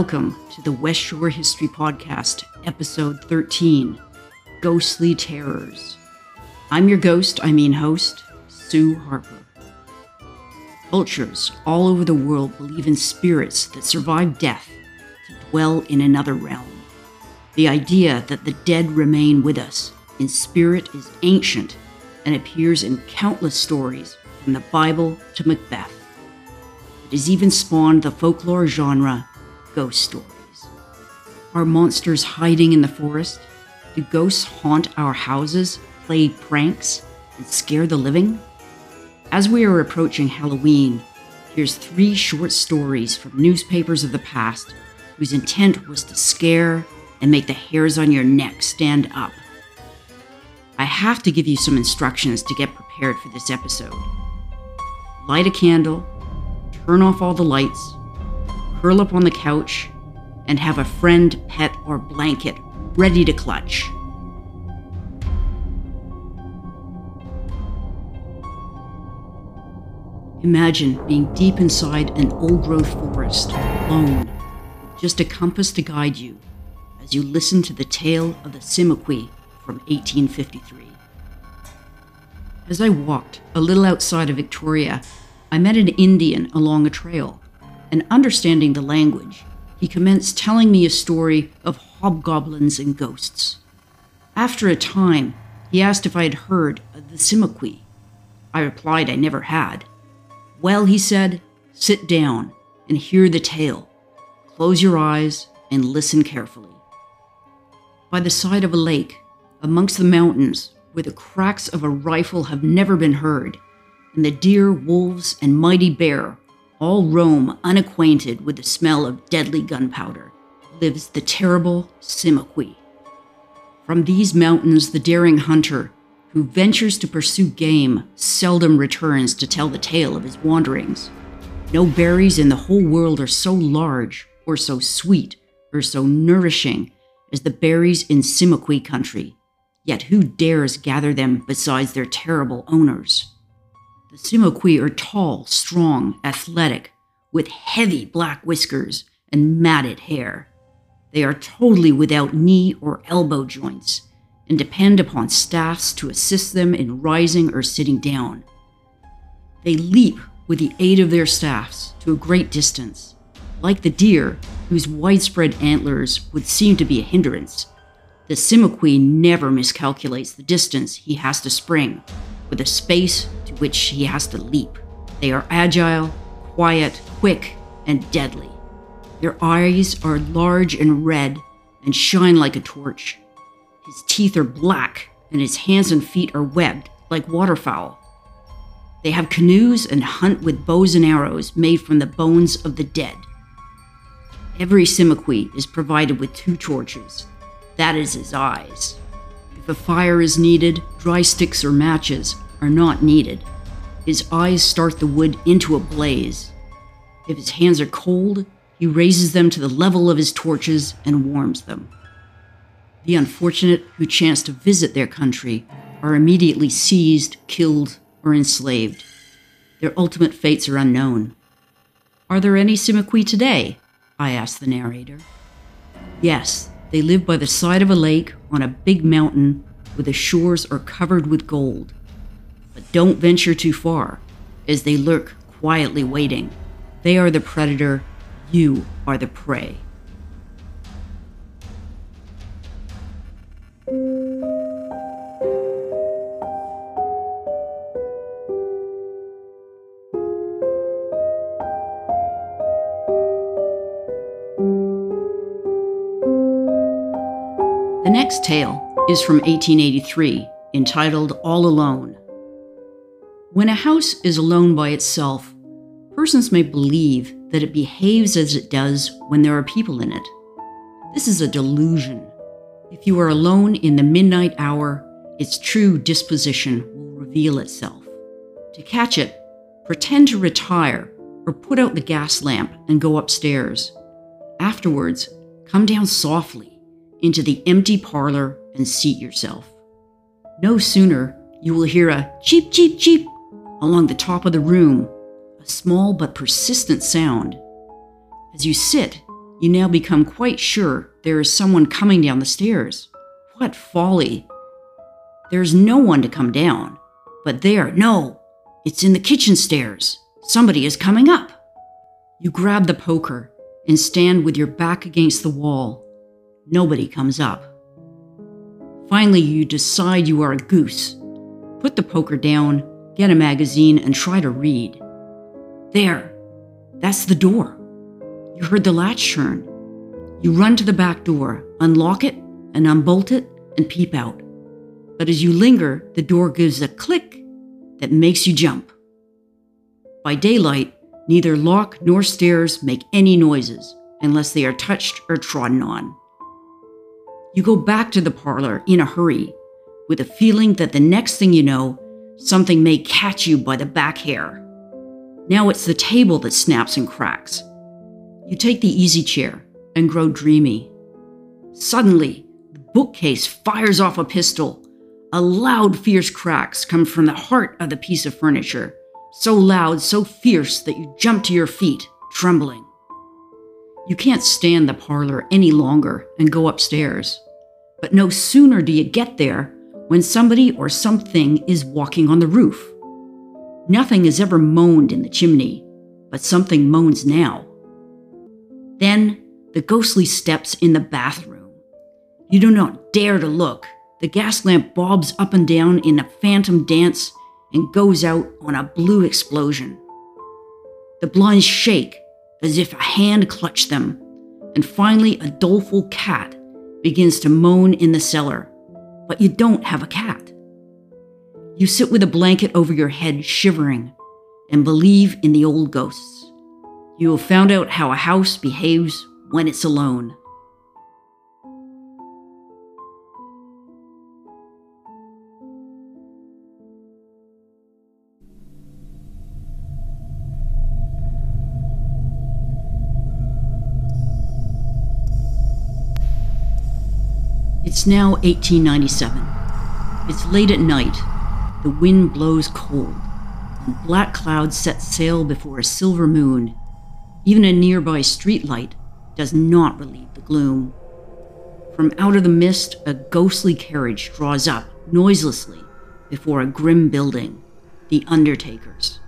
Welcome to the Westshore History Podcast, Episode 13, Ghostly Terrors. I'm your host, Sue Harper. Cultures all over the world believe in spirits that survive death to dwell in another realm. The idea that the dead remain with us in spirit is ancient and appears in countless stories from the Bible to Macbeth. It has even spawned the folklore genre, ghost stories. Are monsters hiding in the forest? Do ghosts haunt our houses, play pranks, and scare the living? As we are approaching Halloween, here's three short stories from newspapers of the past whose intent was to scare and make the hairs on your neck stand up. I have to give you some instructions to get prepared for this episode. Light a candle, turn off all the lights, curl up on the couch, and have a friend, pet, or blanket ready to clutch. Imagine being deep inside an old-growth forest, alone, with just a compass to guide you as you listen to the tale of the Tsimoqui from 1853. As I walked a little outside of Victoria, I met an Indian along a trail, and understanding the language, he commenced telling me a story of hobgoblins and ghosts. After a time, he asked if I had heard of the Tsimoqui. I replied I never had. Well, he said, sit down and hear the tale. Close your eyes and listen carefully. By the side of a lake, amongst the mountains, where the cracks of a rifle have never been heard, and the deer, wolves, and mighty bear all roam unacquainted with the smell of deadly gunpowder, lives the terrible Tsimoqui. From these mountains, the daring hunter who ventures to pursue game seldom returns to tell the tale of his wanderings. No berries in the whole world are so large, or so sweet, or so nourishing as the berries in Tsimoqui country, yet who dares gather them besides their terrible owners? The Tsimoqui are tall, strong, athletic, with heavy black whiskers and matted hair. They are totally without knee or elbow joints and depend upon staffs to assist them in rising or sitting down. They leap with the aid of their staffs to a great distance, like the deer, whose widespread antlers would seem to be a hindrance. The Tsimoqui never miscalculates the distance he has to spring, or the space to which he has to leap. They are agile, quiet, quick, and deadly. Their eyes are large and red and shine like a torch. His teeth are black, and his hands and feet are webbed like waterfowl. They have canoes and hunt with bows and arrows made from the bones of the dead. Every Tsimoqui is provided with two torches. That is his eyes. If a fire is needed, dry sticks or matches are not needed. His eyes start the wood into a blaze. If his hands are cold, he raises them to the level of his torches and warms them. The unfortunate who chance to visit their country are immediately seized, killed, or enslaved. Their ultimate fates are unknown. Are there any Tsimoqui today? I asked the narrator. Yes, they live by the side of a lake on a big mountain where the shores are covered with gold. But don't venture too far, as they lurk quietly waiting. They are the predator, you are the prey. The next tale is from 1883, entitled All Alone. When a house is alone by itself, persons may believe that it behaves as it does when there are people in it. This is a delusion. If you are alone in the midnight hour, its true disposition will reveal itself. To catch it, pretend to retire or put out the gas lamp and go upstairs. Afterwards, come down softly into the empty parlor and seat yourself. No sooner you will hear a cheep, cheep, cheep along the top of the room, a small but persistent sound. As you sit, You now become quite sure there is someone coming down the stairs. What folly! There is no one to come down. But there, no! It's in the kitchen stairs. Somebody is coming up. You grab the poker and stand with your back against the wall. Nobody comes up. Finally, you decide you are a goose. Put the poker down, get a magazine, and try to read. There! That's the door. You heard the latch turn. You run to the back door, unlock it, and unbolt it, and peep out. But as you linger, the door gives a click that makes you jump. By daylight, neither lock nor stairs make any noises unless they are touched or trodden on. You go back to the parlor in a hurry, with a feeling that the next thing you know, something may catch you by the back hair. Now it's the table that snaps and cracks. You take the easy chair and grow dreamy. Suddenly, the bookcase fires off a pistol. A loud, fierce cracks come from the heart of the piece of furniture, so loud, so fierce that you jump to your feet, trembling. You can't stand the parlor any longer and go upstairs. But no sooner do you get there when somebody or something is walking on the roof. Nothing has ever moaned in the chimney, but something moans now. Then, the ghostly steps in the bathroom. You do not dare to look. The gas lamp bobs up and down in a phantom dance and goes out on a blue explosion. The blinds shake as if a hand clutched them, and finally a doleful cat begins to moan in the cellar. But you don't have a cat. You sit with a blanket over your head, shivering, and believe in the old ghosts. You have found out how a house behaves when it's alone. It's now 1897. It's late at night. The wind blows cold, and black clouds set sail before a silver moon. Even a nearby streetlight does not relieve the gloom. From out of the mist, a ghostly carriage draws up noiselessly before a grim building, the undertaker's.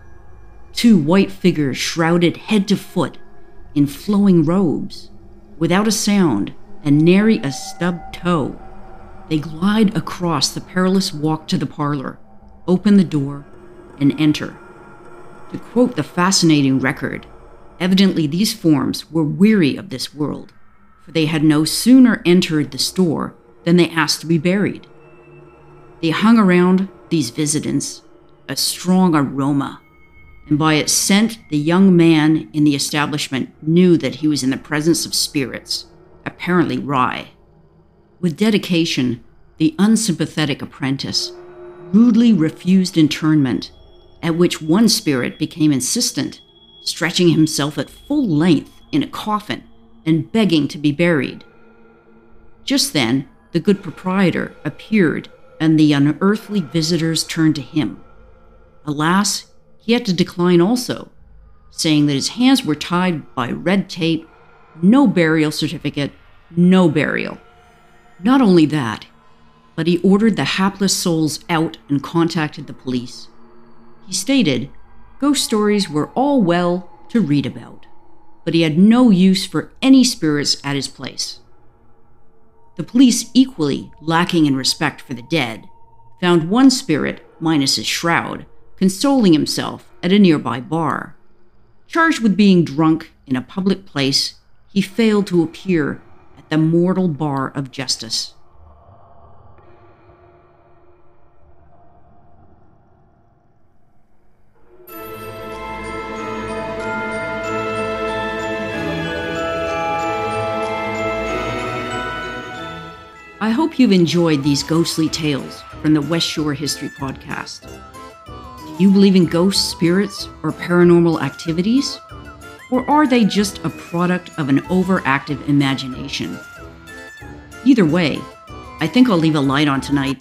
Two white figures shrouded head to foot in flowing robes. Without a sound and nary a stubbed toe, they glide across the perilous walk to the parlor, open the door, and enter. To quote the fascinating record, evidently these forms were weary of this world, for they had no sooner entered the store than they asked to be buried. They hung around these visitants, a strong aroma, and by its scent the young man in the establishment knew that he was in the presence of spirits, apparently wry. With dedication, the unsympathetic apprentice rudely refused interment, at which one spirit became insistent, stretching himself at full length in a coffin and begging to be buried. Just then, the good proprietor appeared, and the unearthly visitors turned to him. Alas, he had to decline also, saying that his hands were tied by red tape, no burial certificate, no burial. Not only that, but he ordered the hapless souls out and contacted the police. He stated ghost stories were all well to read about, but he had no use for any spirits at his place. The police, equally lacking in respect for the dead, found one spirit, minus his shroud, consoling himself at a nearby bar. Charged with being drunk in a public place, he failed to appear at the mortal bar of justice. I hope you've enjoyed these ghostly tales from the Westshore History Podcast. Do you believe in ghosts, spirits, or paranormal activities? Or are they just a product of an overactive imagination? Either way, I think I'll leave a light on tonight